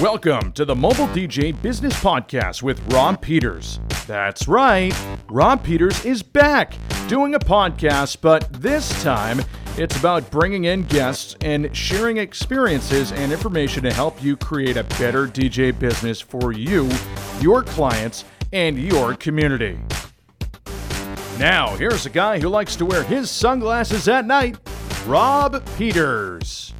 Welcome to the Mobile DJ Business Podcast with Ron Peters. That's right, Ron Peters is back doing a podcast, but this time it's about bringing in guests and sharing experiences and information to help you create a better DJ business for you, your clients, and your community. Now, here's a guy who likes to wear his sunglasses at night, Rob Peters.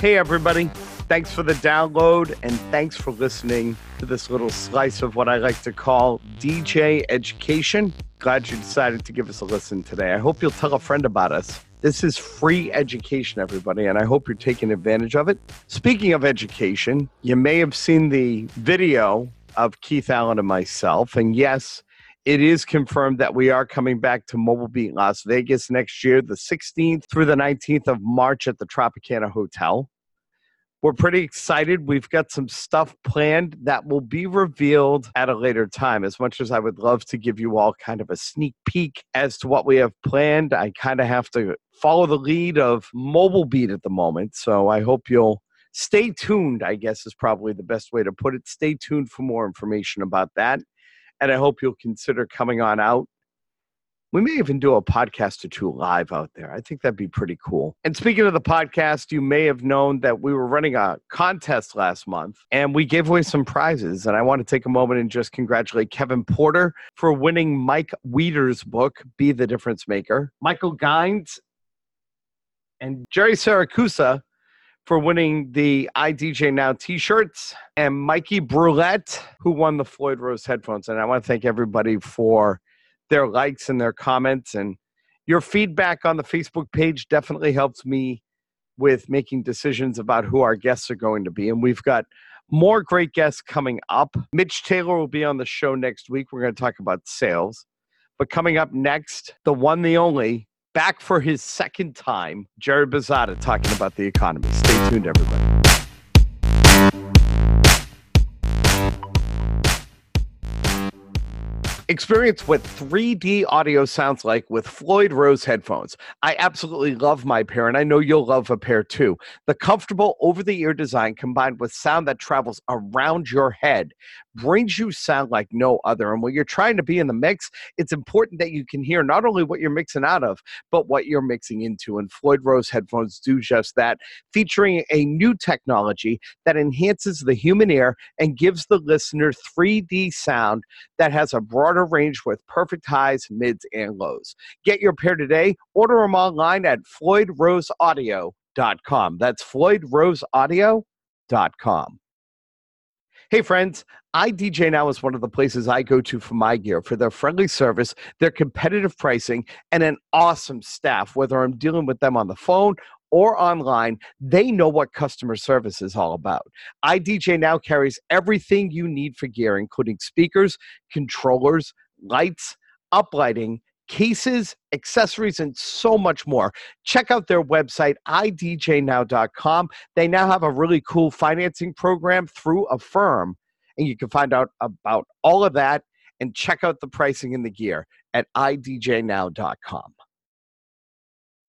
Hey, everybody. Thanks for the download and thanks for listening to this little slice of what I like to call DJ education. Glad you decided to give us a listen today. I hope you'll tell a friend about us. This is free education, everybody, and I hope you're taking advantage of it. Speaking of education, you may have seen the video of Keith Allen and myself, and yes, it is confirmed that we are coming back to Mobile Beat Las Vegas next year, the 16th through the 19th of March at the Tropicana Hotel. We're pretty excited. We've got some stuff planned that will be revealed at a later time. As much as I would love to give you all kind of a sneak peek as to what we have planned, I kind of have to follow the lead of Mobile Beat at the moment. So I hope you'll stay tuned, I guess is probably the best way to put it. Stay tuned for more information about that. And I hope you'll consider coming on out. We may even do a podcast or two live out there. I think that'd be pretty cool. And speaking of the podcast, you may have known that we were running a contest last month and we gave away some prizes. And I want to take a moment and just congratulate Kevin Porter for winning Mike Weeder's book, Be the Difference Maker, Michael Gines, and Jerry Saracusa for winning the IDJ Now t-shirts, and Mikey Brulette, who won the Floyd Rose headphones. And I want to thank everybody for their likes and their comments. And your feedback on the Facebook page definitely helps me with making decisions about who our guests are going to be. And we've got more great guests coming up. Mitch Taylor will be on the show next week. We're going to talk about sales. But coming up next, the one, the only, back for his second time, Jerry Bozada talking about the economy. Stay tuned, everybody. Experience what 3D audio sounds like with Floyd Rose headphones. I absolutely love my pair, and I know you'll love a pair too. The comfortable over-the-ear design combined with sound that travels around your head brings you sound like no other. And when you're trying to be in the mix, it's important that you can hear not only what you're mixing out of, but what you're mixing into. And Floyd Rose headphones do just that, featuring a new technology that enhances the human ear and gives the listener 3D sound that has a broader range with perfect highs, mids, and lows. Get your pair today. Order them online at FloydRoseAudio.com. That's FloydRoseAudio.com. Hey friends, IDJ Now is one of the places I go to for my gear, for their friendly service, their competitive pricing, and an awesome staff. Whether I'm dealing with them on the phone or online, they know what customer service is all about. IDJ Now carries everything you need for gear, including speakers, controllers, lights, uplighting, cases, accessories, and so much more. Check out their website, idjnow.com. They now have a really cool financing program through a firm, and you can find out about all of that and check out the pricing and the gear at idjnow.com.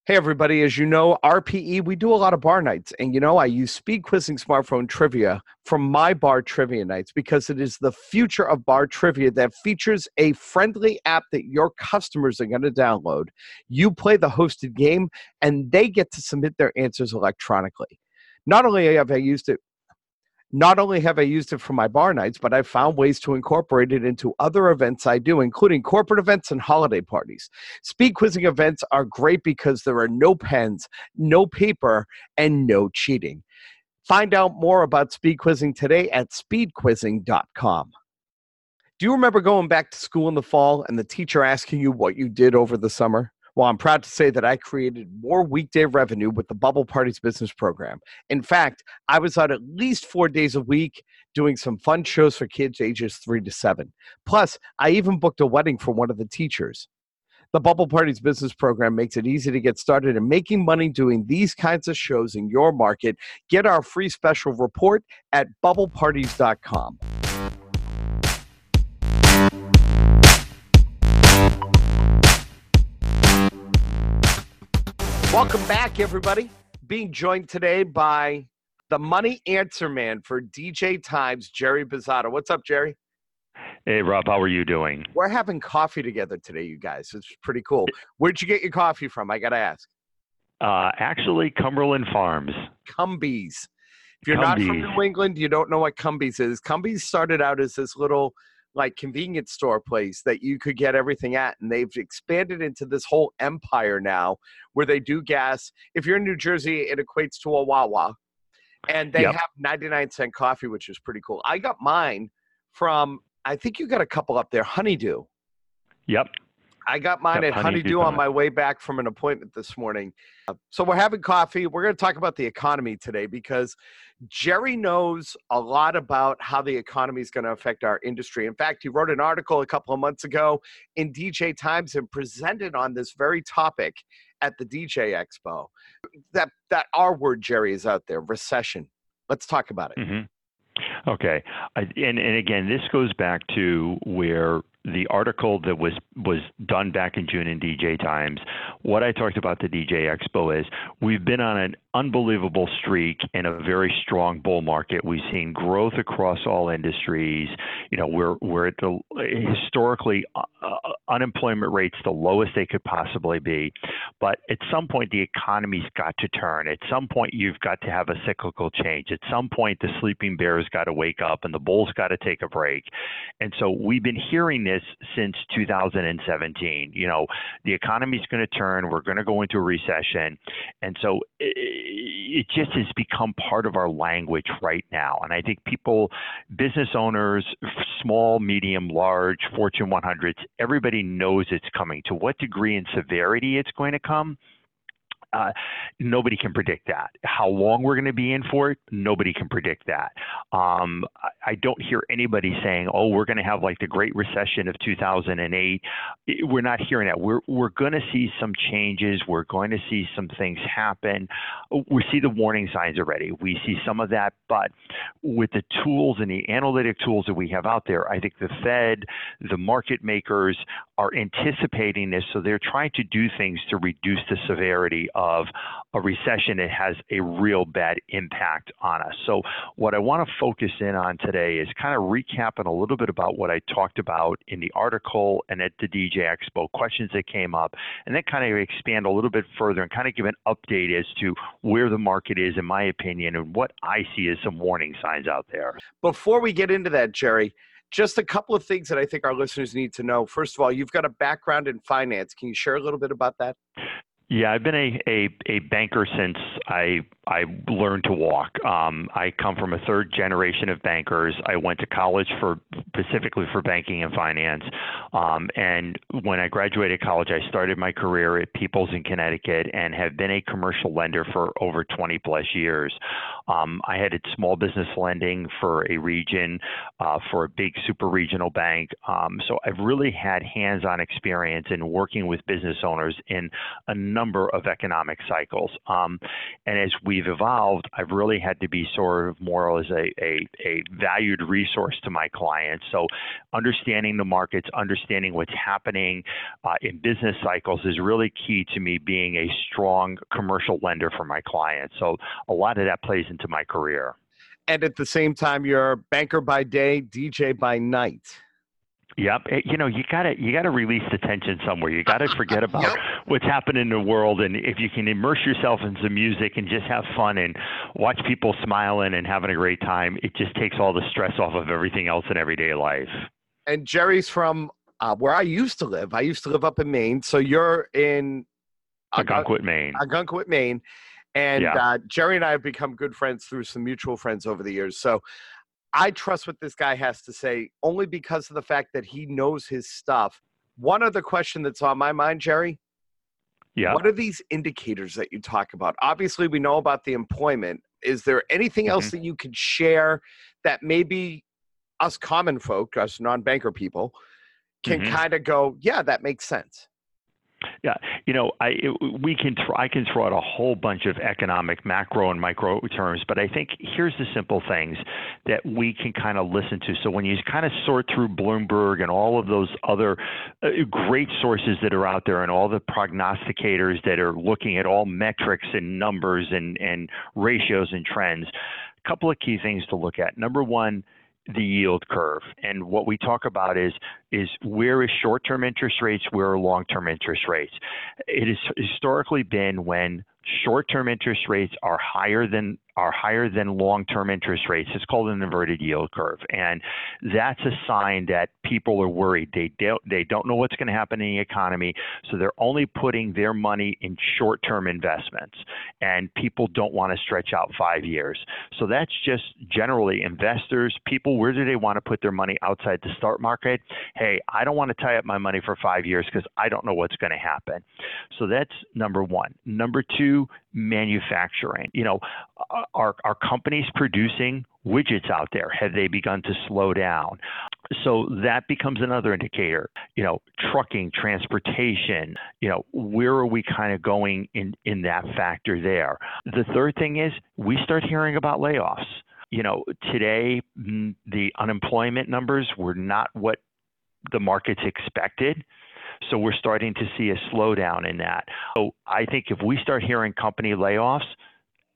Hey, everybody, as you know, RPE, we do a lot of bar nights. And, you know, I use Speed Quizzing smartphone trivia from my bar trivia nights because it is the future of bar trivia that features a friendly app that your customers are going to download. You play the hosted game, and they get to submit their answers electronically. Not only have I used it for my bar nights, but I've found ways to incorporate it into other events I do, including corporate events and holiday parties. Speed Quizzing events are great because there are no pens, no paper, and no cheating. Find out more about Speed Quizzing today at speedquizzing.com. Do you remember going back to school in the fall and the teacher asking you what you did over the summer? Well, I'm proud to say that I created more weekday revenue with the Bubble Parties Business Program. In fact, I was out at least 4 days a week doing some fun shows for kids ages 3 to 7. Plus, I even booked a wedding for one of the teachers. The Bubble Parties Business Program makes it easy to get started in making money doing these kinds of shows in your market. Get our free special report at bubbleparties.com. Welcome back, everybody. Being joined today by the Money Answer Man for DJ Times, Jerry Bozada. What's up, Jerry? Hey, Rob. How are you doing? We're having coffee together today, you guys. It's pretty cool. Where'd you get your coffee from? I got to ask. Actually, Cumberland Farms. Cumbies. If you're not from New England, you don't know what Cumbies is. Cumbies started out as this little like convenience store place that you could get everything at, and they've expanded into this whole empire now where they do gas. If you're in New Jersey, it equates to a Wawa, and they have 99-cent coffee, which is pretty cool. I got mine from, I think you got a couple up there, Honeydew. Yep. I got mine at Honeydew on my way back from an appointment this morning. So we're having coffee. We're going to talk about the economy today because Jerry knows a lot about how the economy is going to affect our industry. In fact, he wrote an article a couple of months ago in DJ Times and presented on this very topic at the DJ Expo. That R word, Jerry, is out there, recession. Let's talk about it. Mm-hmm. Okay. And again, this goes back to where the article that was done back in June in DJ Times, what I talked about the DJ Expo is we've been on an unbelievable streak and a very strong bull market. We've seen growth across all industries. You know, we're at the historically unemployment rates, the lowest they could possibly be. But at some point, the economy's got to turn. At some point, you've got to have a cyclical change. At some point, the sleeping bear's got to wake up and the bull's got to take a break. And so we've been hearing this since 2017. You know, the economy's going to turn. We're going to go into a recession. And so it just has become part of our language right now. And I think people, business owners, small, medium, large, Fortune 100s, everybody knows it's coming. To what degree and severity it's going to come, nobody can predict that. How long we're going to be in for it, nobody can predict that. I don't hear anybody saying, oh, we're going to have like the Great Recession of 2008. We're not hearing that. We're going to see some changes. We're going to see some things happen. We see the warning signs already. We see some of that. But with the tools and the analytic tools that we have out there, I think the Fed, the market makers are anticipating this. So they're trying to do things to reduce the severity of a recession. It has a real bad impact on us. So what I want to focus in on today is kind of recapping a little bit about what I talked about in the article and at the DJ Expo, questions that came up, and then kind of expand a little bit further and kind of give an update as to where the market is, in my opinion, and what I see as some warning signs out there. Before we get into that, Jerry, just a couple of things that I think our listeners need to know. First of all, you've got a background in finance. Can you share a little bit about that? Yeah, I've been a banker since I learned to walk. I come from a third generation of bankers. I went to college specifically for banking and finance. And when I graduated college, I started my career at Peoples in Connecticut and have been a commercial lender for over 20 plus years. I headed small business lending for a region, for a big super regional bank. So I've really had hands-on experience in working with business owners in a number of economic cycles. And as we've evolved, I've really had to be sort of more as a valued resource to my clients. So understanding the markets, understanding what's happening in business cycles is really key to me being a strong commercial lender for my clients. So a lot of that plays into my career. And at the same time, you're a banker by day, DJ by night. Yep. You know, you gotta release the tension somewhere. You gotta forget about what's happening in the world, and if you can immerse yourself in some music and just have fun and watch people smiling and having a great time, it just takes all the stress off of everything else in everyday life. And Jerry's from where I used to live. I used to live up in Maine. So you're in Algonquin, Maine. Algonquin, Maine. And Jerry and I have become good friends through some mutual friends over the years. So I trust what this guy has to say only because of the fact that he knows his stuff. One other question that's on my mind, Jerry. Yeah. What are these indicators that you talk about? Obviously, we know about the employment. Is there anything else that you could share that maybe us common folk, us non-banker people, can kind of go, yeah, that makes sense? Yeah, you know, I can throw out a whole bunch of economic macro and micro terms, but I think here's the simple things that we can kind of listen to. So when you kind of sort through Bloomberg and all of those other great sources that are out there and all the prognosticators that are looking at all metrics and numbers and ratios and trends, a couple of key things to look at. Number one, the yield curve. And what we talk about is where is short-term interest rates, where are long-term interest rates? It has historically been when short-term interest rates are higher than long-term interest rates. It's called an inverted yield curve. And that's a sign that people are worried. They don't know what's going to happen in the economy, so they're only putting their money in short-term investments. And people don't want to stretch out 5 years. So that's just generally investors, people, where do they want to put their money outside the stock market? Hey, I don't want to tie up my money for 5 years because I don't know what's going to happen. So that's number one. Number two, manufacturing. You know, are companies producing widgets out there? Have they begun to slow down? So that becomes another indicator. You know, trucking, transportation, you know, where are we kind of going in that factor there? The third thing is we start hearing about layoffs. You know, today, the unemployment numbers were not what the markets expected. So we're starting to see a slowdown in that. So I think if we start hearing company layoffs,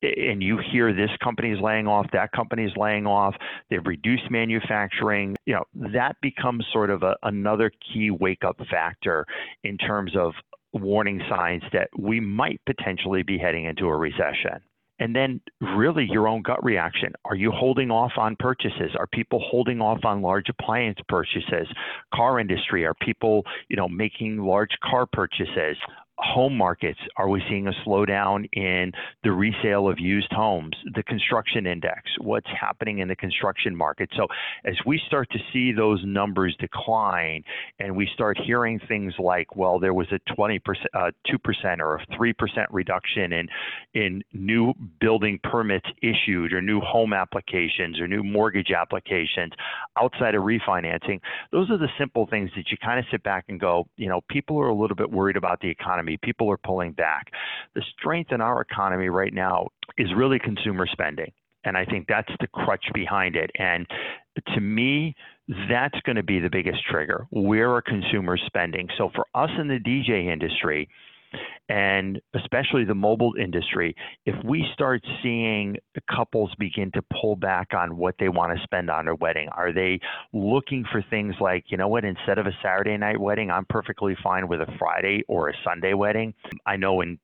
and you hear this company's laying off, that company's laying off, they've reduced manufacturing, you know, that becomes sort of another key wake-up factor in terms of warning signs that we might potentially be heading into a recession. And then really your own gut reaction. Are you holding off on purchases? Are people holding off on large appliance purchases? Car industry, are people, you know, making large car purchases? Home markets, are we seeing a slowdown in the resale of used homes? The construction index, what's happening in the construction market? So as we start to see those numbers decline and we start hearing things like, well, there was a 2% or a 3% reduction in new building permits issued or new home applications or new mortgage applications outside of refinancing, those are the simple things that you kind of sit back and go, you know, people are a little bit worried about the economy. People are pulling back. The strength in our economy right now is really consumer spending. And I think that's the crutch behind it. And to me, that's going to be the biggest trigger. Where are consumers spending? So for us in the DJ industry, and especially the mobile industry, if we start seeing couples begin to pull back on what they want to spend on their wedding, are they looking for things like, you know what, instead of a Saturday night wedding, I'm perfectly fine with a Friday or a Sunday wedding. I know in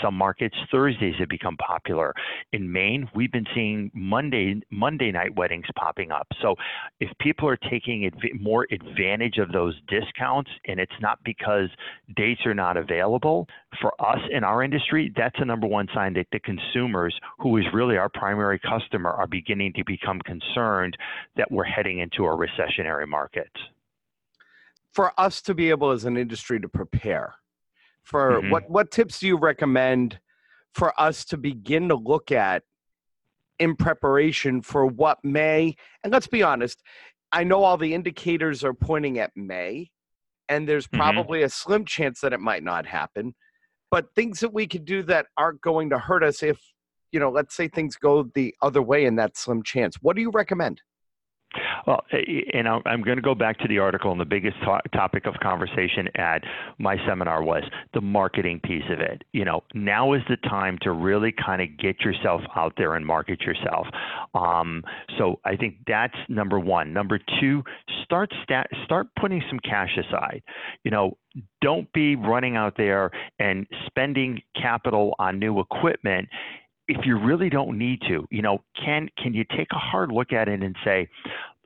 some markets, Thursdays have become popular. In Maine, we've been seeing Monday night weddings popping up. So if people are taking more advantage of those discounts, and it's not because dates are not available, for us in our industry, that's the number one sign that the consumers, who is really our primary customer, are beginning to become concerned that we're heading into a recessionary market. For us to be able as an industry to prepare, for what tips do you recommend for us to begin to look at in preparation for what may? And let's be honest, I know all the indicators are pointing at May, and there's probably a slim chance that it might not happen. But things that we could do that aren't going to hurt us if, you know, let's say things go the other way in that slim chance. What do you recommend? Well, and I'm going to go back to the article, and the biggest topic of conversation at my seminar was the marketing piece of it. You know, now is the time to really kind of get yourself out there and market yourself. So I think that's number one. Number two, start putting some cash aside. You know, don't be running out there and spending capital on new equipment if you really don't need to. You know, can you take a hard look at it and say,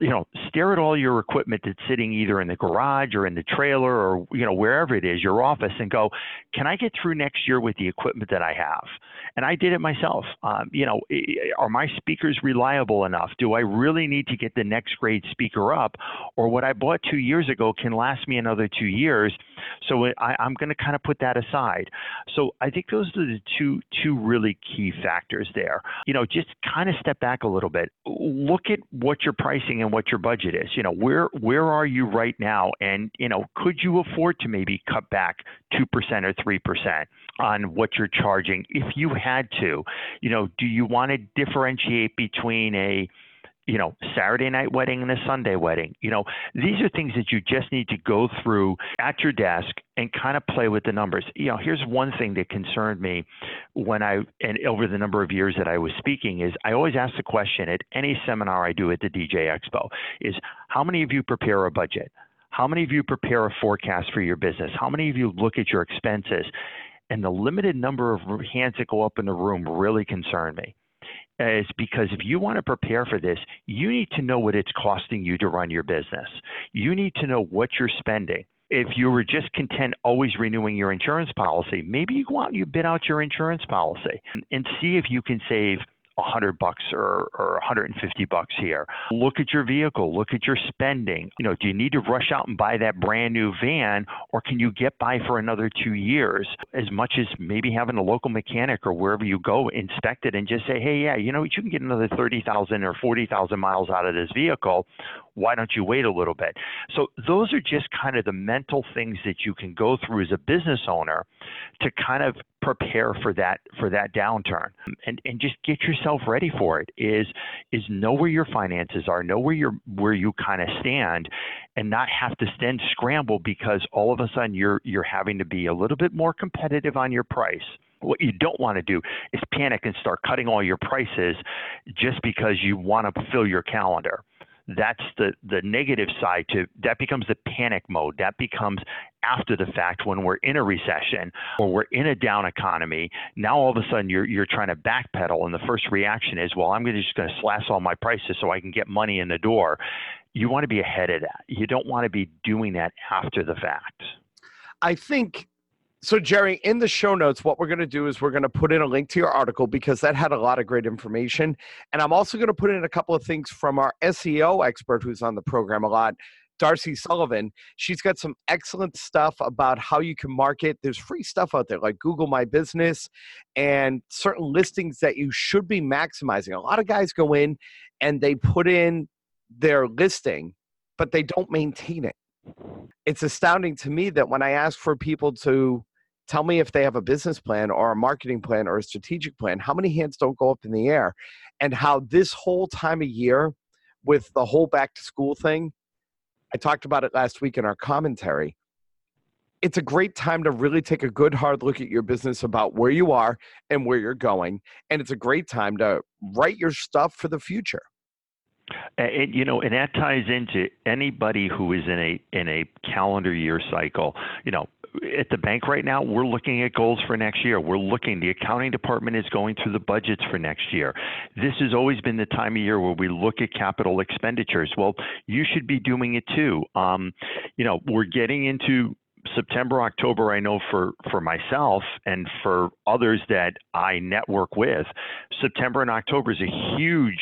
you know, stare at all your equipment that's sitting either in the garage or in the trailer or, you know, wherever it is, your office, and go, can I get through next year with the equipment that I have? And I did it myself. You know, are my speakers reliable enough? Do I really need to get the next grade speaker up? Or what I bought 2 years ago can last me another 2 years? So I'm going to kind of put that aside. So I think those are the two really key factors there. You know, just kind of step back a little bit. Look at what your pricing and what your budget is. You know, where are you right now? And, you know, could you afford to maybe cut back 2% or 3% on what you're charging if you had to? You know, do you want to differentiate between a, you know, Saturday night wedding and a Sunday wedding? You know, these are things that you just need to go through at your desk and kind of play with the numbers. You know, here's one thing that concerned me when and over the number of years that I was speaking is I always ask the question at any seminar I do at the DJ Expo is, how many of you prepare a budget? How many of you prepare a forecast for your business? How many of you look at your expenses? And the limited number of hands that go up in the room really concerned me. It's because if you want to prepare for this, you need to know what it's costing you to run your business. You need to know what you're spending. If you were just content always renewing your insurance policy, maybe you go out and you bid out your insurance policy and see if you can save $100 or $150 here. Look at your vehicle, look at your spending. You know, do you need to rush out and buy that brand new van, or can you get by for another 2 years? As much as maybe having a local mechanic or wherever you go inspect it and just say, hey, yeah, you know, you can get another 30,000 or 40,000 miles out of this vehicle. Why don't you wait a little bit? So those are just kind of the mental things that you can go through as a business owner to kind of prepare for that downturn, and just get yourself ready for it. Is know where your finances are, know where you kind of stand, and not have to then scramble because all of a sudden you're having to be a little bit more competitive on your price. What you don't want to do is panic and start cutting all your prices just because you want to fill your calendar. That's the negative side to that. Becomes the panic mode. That becomes after the fact when we're in a recession or we're in a down economy. Now all of a sudden you're trying to backpedal, and the first reaction is, well, I'm just going to slash all my prices so I can get money in the door. You want to be ahead of that. You don't want to be doing that after the fact. I think. So, Jerry, in the show notes, what we're going to do is we're going to put in a link to your article because that had a lot of great information. And I'm also going to put in a couple of things from our SEO expert who's on the program a lot, Darcy Sullivan. She's got some excellent stuff about how you can market. There's free stuff out there like Google My Business and certain listings that you should be maximizing. A lot of guys go in and they put in their listing, but they don't maintain it. It's astounding to me that when I ask for people to tell me if they have a business plan or a marketing plan or a strategic plan, how many hands don't go up in the air, and how this whole time of year with the whole back to school thing, I talked about it last week in our commentary. It's a great time to really take a good hard look at your business about where you are and where you're going. And it's a great time to write your stuff for the future. And, you know, and that ties into anybody who is in a calendar year cycle. You know, at the bank right now, we're looking at goals for next year. The accounting department is going through the budgets for next year. This has always been the time of year where we look at capital expenditures. Well, you should be doing it too. You know, we're getting into September, October. I know for myself and for others that I network with, September and October is a huge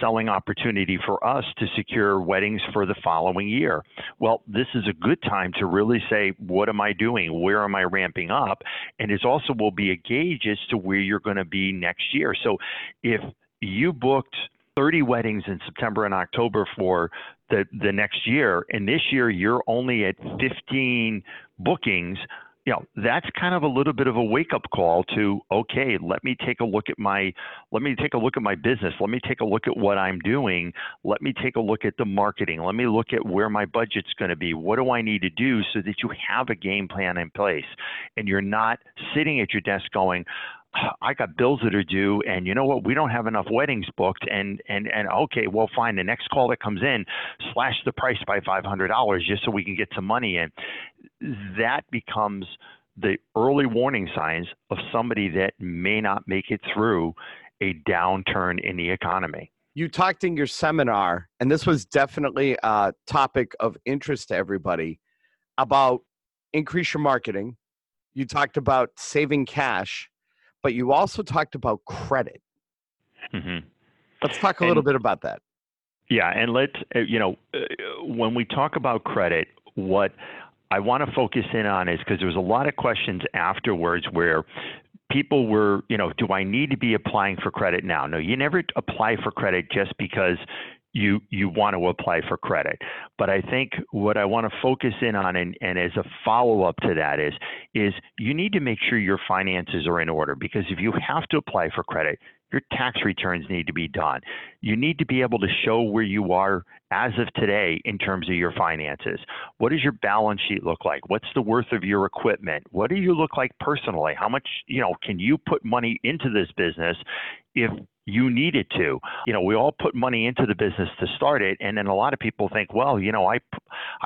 selling opportunity for us to secure weddings for the following year. Well, this is a good time to really say, what am I doing? Where am I ramping up? And it also will be a gauge as to where you're going to be next year. So if you booked 30 weddings in September and October for the next year, and this year you're only at 15 bookings, you know, that's kind of a little bit of a wake up call to, okay, let me take a look at my business. Let me take a look at what I'm doing. Let me take a look at the marketing. Let me look at where my budget's going to be. What do I need to do so that you have a game plan in place and you're not sitting at your desk going, I got bills that are due, and you know what? We don't have enough weddings booked, and okay, well, fine. The next call that comes in, slash the price by $500 just so we can get some money in. That becomes the early warning signs of somebody that may not make it through a downturn in the economy. You talked in your seminar, and this was definitely a topic of interest to everybody, about increase your marketing. You talked about saving cash. But you also talked about credit. Mm-hmm. Let's talk a little bit about that. Yeah, and let's, you know, when we talk about credit, what I want to focus in on is because there was a lot of questions afterwards where people were, you know, do I need to be applying for credit now? No, you never apply for credit just because you want to apply for credit. But I think what I want to focus in on, and as a follow-up to that is you need to make sure your finances are in order, because if you have to apply for credit, your tax returns need to be done. You need to be able to show where you are as of today in terms of your finances. What does your balance sheet look like? What's the worth of your equipment? What do you look like personally? How much, you know, can you put money into this business if you needed to? You know, we all put money into the business to start it. And then a lot of people think, well, you know, I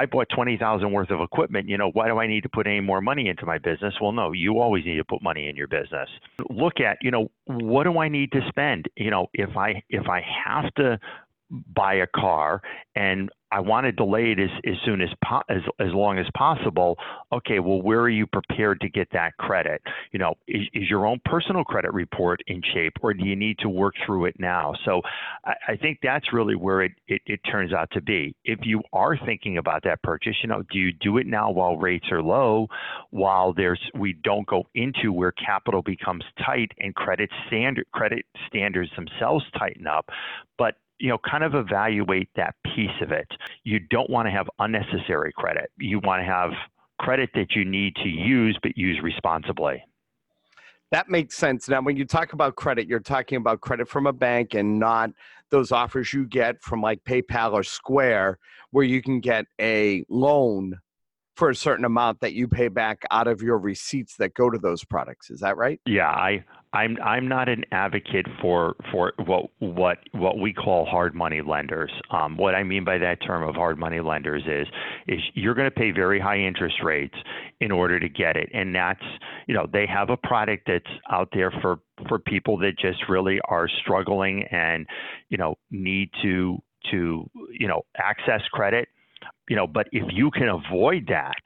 bought $20,000 worth of equipment. You know, why do I need to put any more money into my business? Well, no, you always need to put money in your business. Look at, you know, what do I need to spend? You know, if I have to buy a car and I want to delay it as long as possible. Okay, well, where are you prepared to get that credit? You know, is your own personal credit report in shape, or do you need to work through it now? So I think that's really where it turns out to be. If you are thinking about that purchase, you know, do you do it now while rates are low, while we don't go into where capital becomes tight and credit standards themselves tighten up, but you know, kind of evaluate that piece of it. You don't want to have unnecessary credit. You want to have credit that you need to use, but use responsibly. That makes sense. Now, when you talk about credit, you're talking about credit from a bank and not those offers you get from like PayPal or Square, where you can get a loan for a certain amount that you pay back out of your receipts that go to those products. Is that right? Yeah, I'm not an advocate for what we call hard money lenders. What I mean by that term of hard money lenders is you're going to pay very high interest rates in order to get it. And that's, you know, they have a product that's out there for people that just really are struggling and, you know, need to, you know, access credit. You know, but if you can avoid that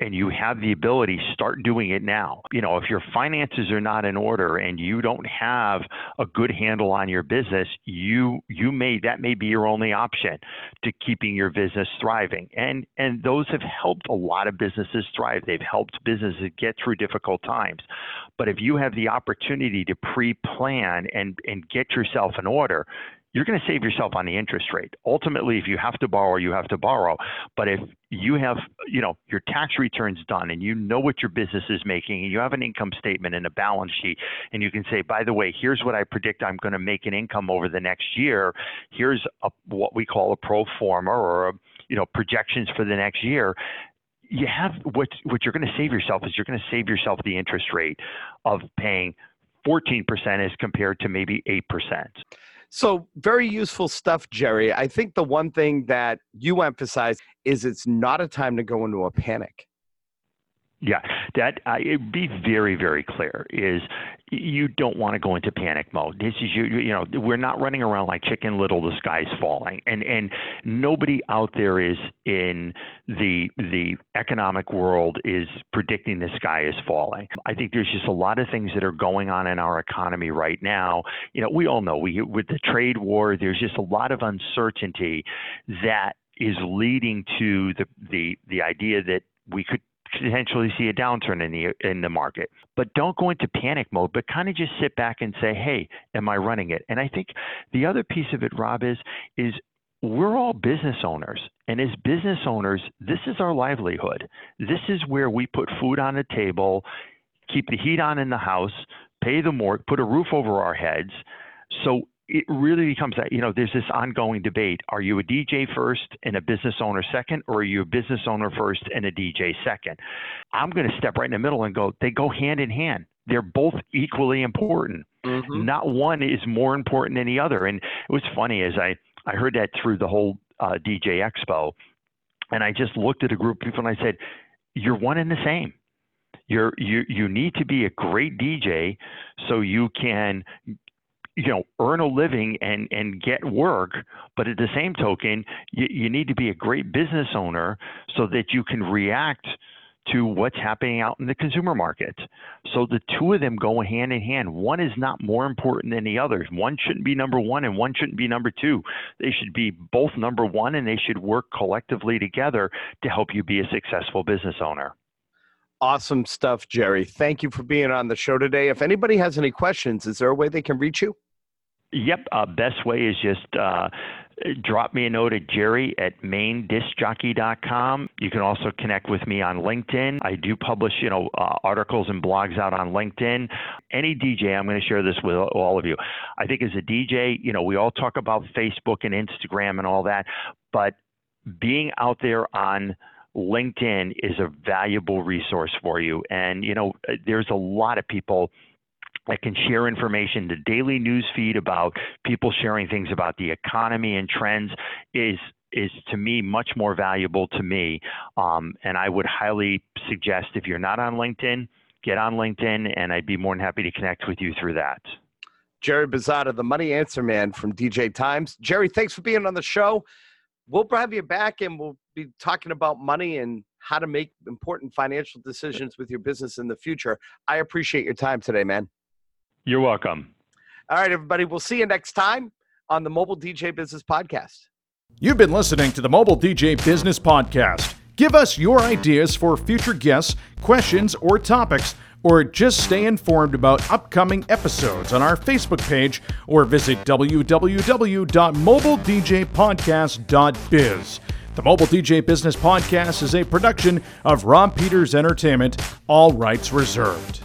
and you have the ability, start doing it now. You know, if your finances are not in order and you don't have a good handle on your business, that may be your only option to keeping your business thriving. And those have helped a lot of businesses thrive. They've helped businesses get through difficult times. But if you have the opportunity to pre-plan and get yourself in order, you're going to save yourself on the interest rate. Ultimately, if you have to borrow, you have to borrow. But if you have, you know, your tax returns done and you know what your business is making and you have an income statement and a balance sheet, and you can say, by the way, here's what I predict I'm going to make in income over the next year. Here's what we call a pro forma or, you know, projections for the next year. You have what you're going to save yourself is you're going to save yourself the interest rate of paying 14% as compared to maybe 8%. So very useful stuff, Jerry. I think the one thing that you emphasize is it's not a time to go into a panic. Yeah, that it'd be very, very clear is you don't want to go into panic mode. This is you know, we're not running around like Chicken Little, the sky's falling, and nobody out there is in the economic world is predicting the sky is falling. I think there's just a lot of things that are going on in our economy right now. You know, we all know with the trade war, there's just a lot of uncertainty that is leading to the idea that we could potentially see a downturn in the market. But don't go into panic mode, but kind of just sit back and say, hey, am I running it? And I think the other piece of it, Rob, is we're all business owners. And as business owners, this is our livelihood. This is where we put food on the table, keep the heat on in the house, pay the mortgage, put a roof over our heads. So it really becomes that, you know, there's this ongoing debate. Are you a DJ first and a business owner second, or are you a business owner first and a DJ second? I'm going to step right in the middle and go, they go hand in hand. They're both equally important. Mm-hmm. Not one is more important than the other. And it was funny as I heard that through the whole DJ Expo. And I just looked at a group of people and I said, you're one and the same. You need to be a great DJ so you can, you know, earn a living and get work. But at the same token, you need to be a great business owner so that you can react to what's happening out in the consumer market. So the two of them go hand in hand. One is not more important than the others. One shouldn't be number one and one shouldn't be number two. They should be both number one, and they should work collectively together to help you be a successful business owner. Awesome stuff, Jerry. Thank you for being on the show today. If anybody has any questions, is there a way they can reach you? Yep. Best way is just drop me a note at jerry@mainediscjockey.com. You can also connect with me on LinkedIn. I do publish, articles and blogs out on LinkedIn. Any DJ, I'm going to share this with all of you. I think as a DJ, we all talk about Facebook and Instagram and all that, but being out there on LinkedIn is a valuable resource for you. And, there's a lot of people that can share information. The daily news feed about people sharing things about the economy and trends is to me much more valuable to me. And I would highly suggest, if you're not on LinkedIn, get on LinkedIn, and I'd be more than happy to connect with you through that. Jerry Bozada, the Money Answer Man from DJ Times. Jerry, thanks for being on the show. We'll have you back, and we'll be talking about money and how to make important financial decisions with your business in the future. I appreciate your time today, man. You're welcome. All right, everybody. We'll see you next time on the Mobile DJ Business Podcast. You've been listening to the Mobile DJ Business Podcast. Give us your ideas for future guests, questions, or topics, or just stay informed about upcoming episodes on our Facebook page, or visit www.mobiledjpodcast.biz. The Mobile DJ Business Podcast is a production of Rob Peters Entertainment, all rights reserved.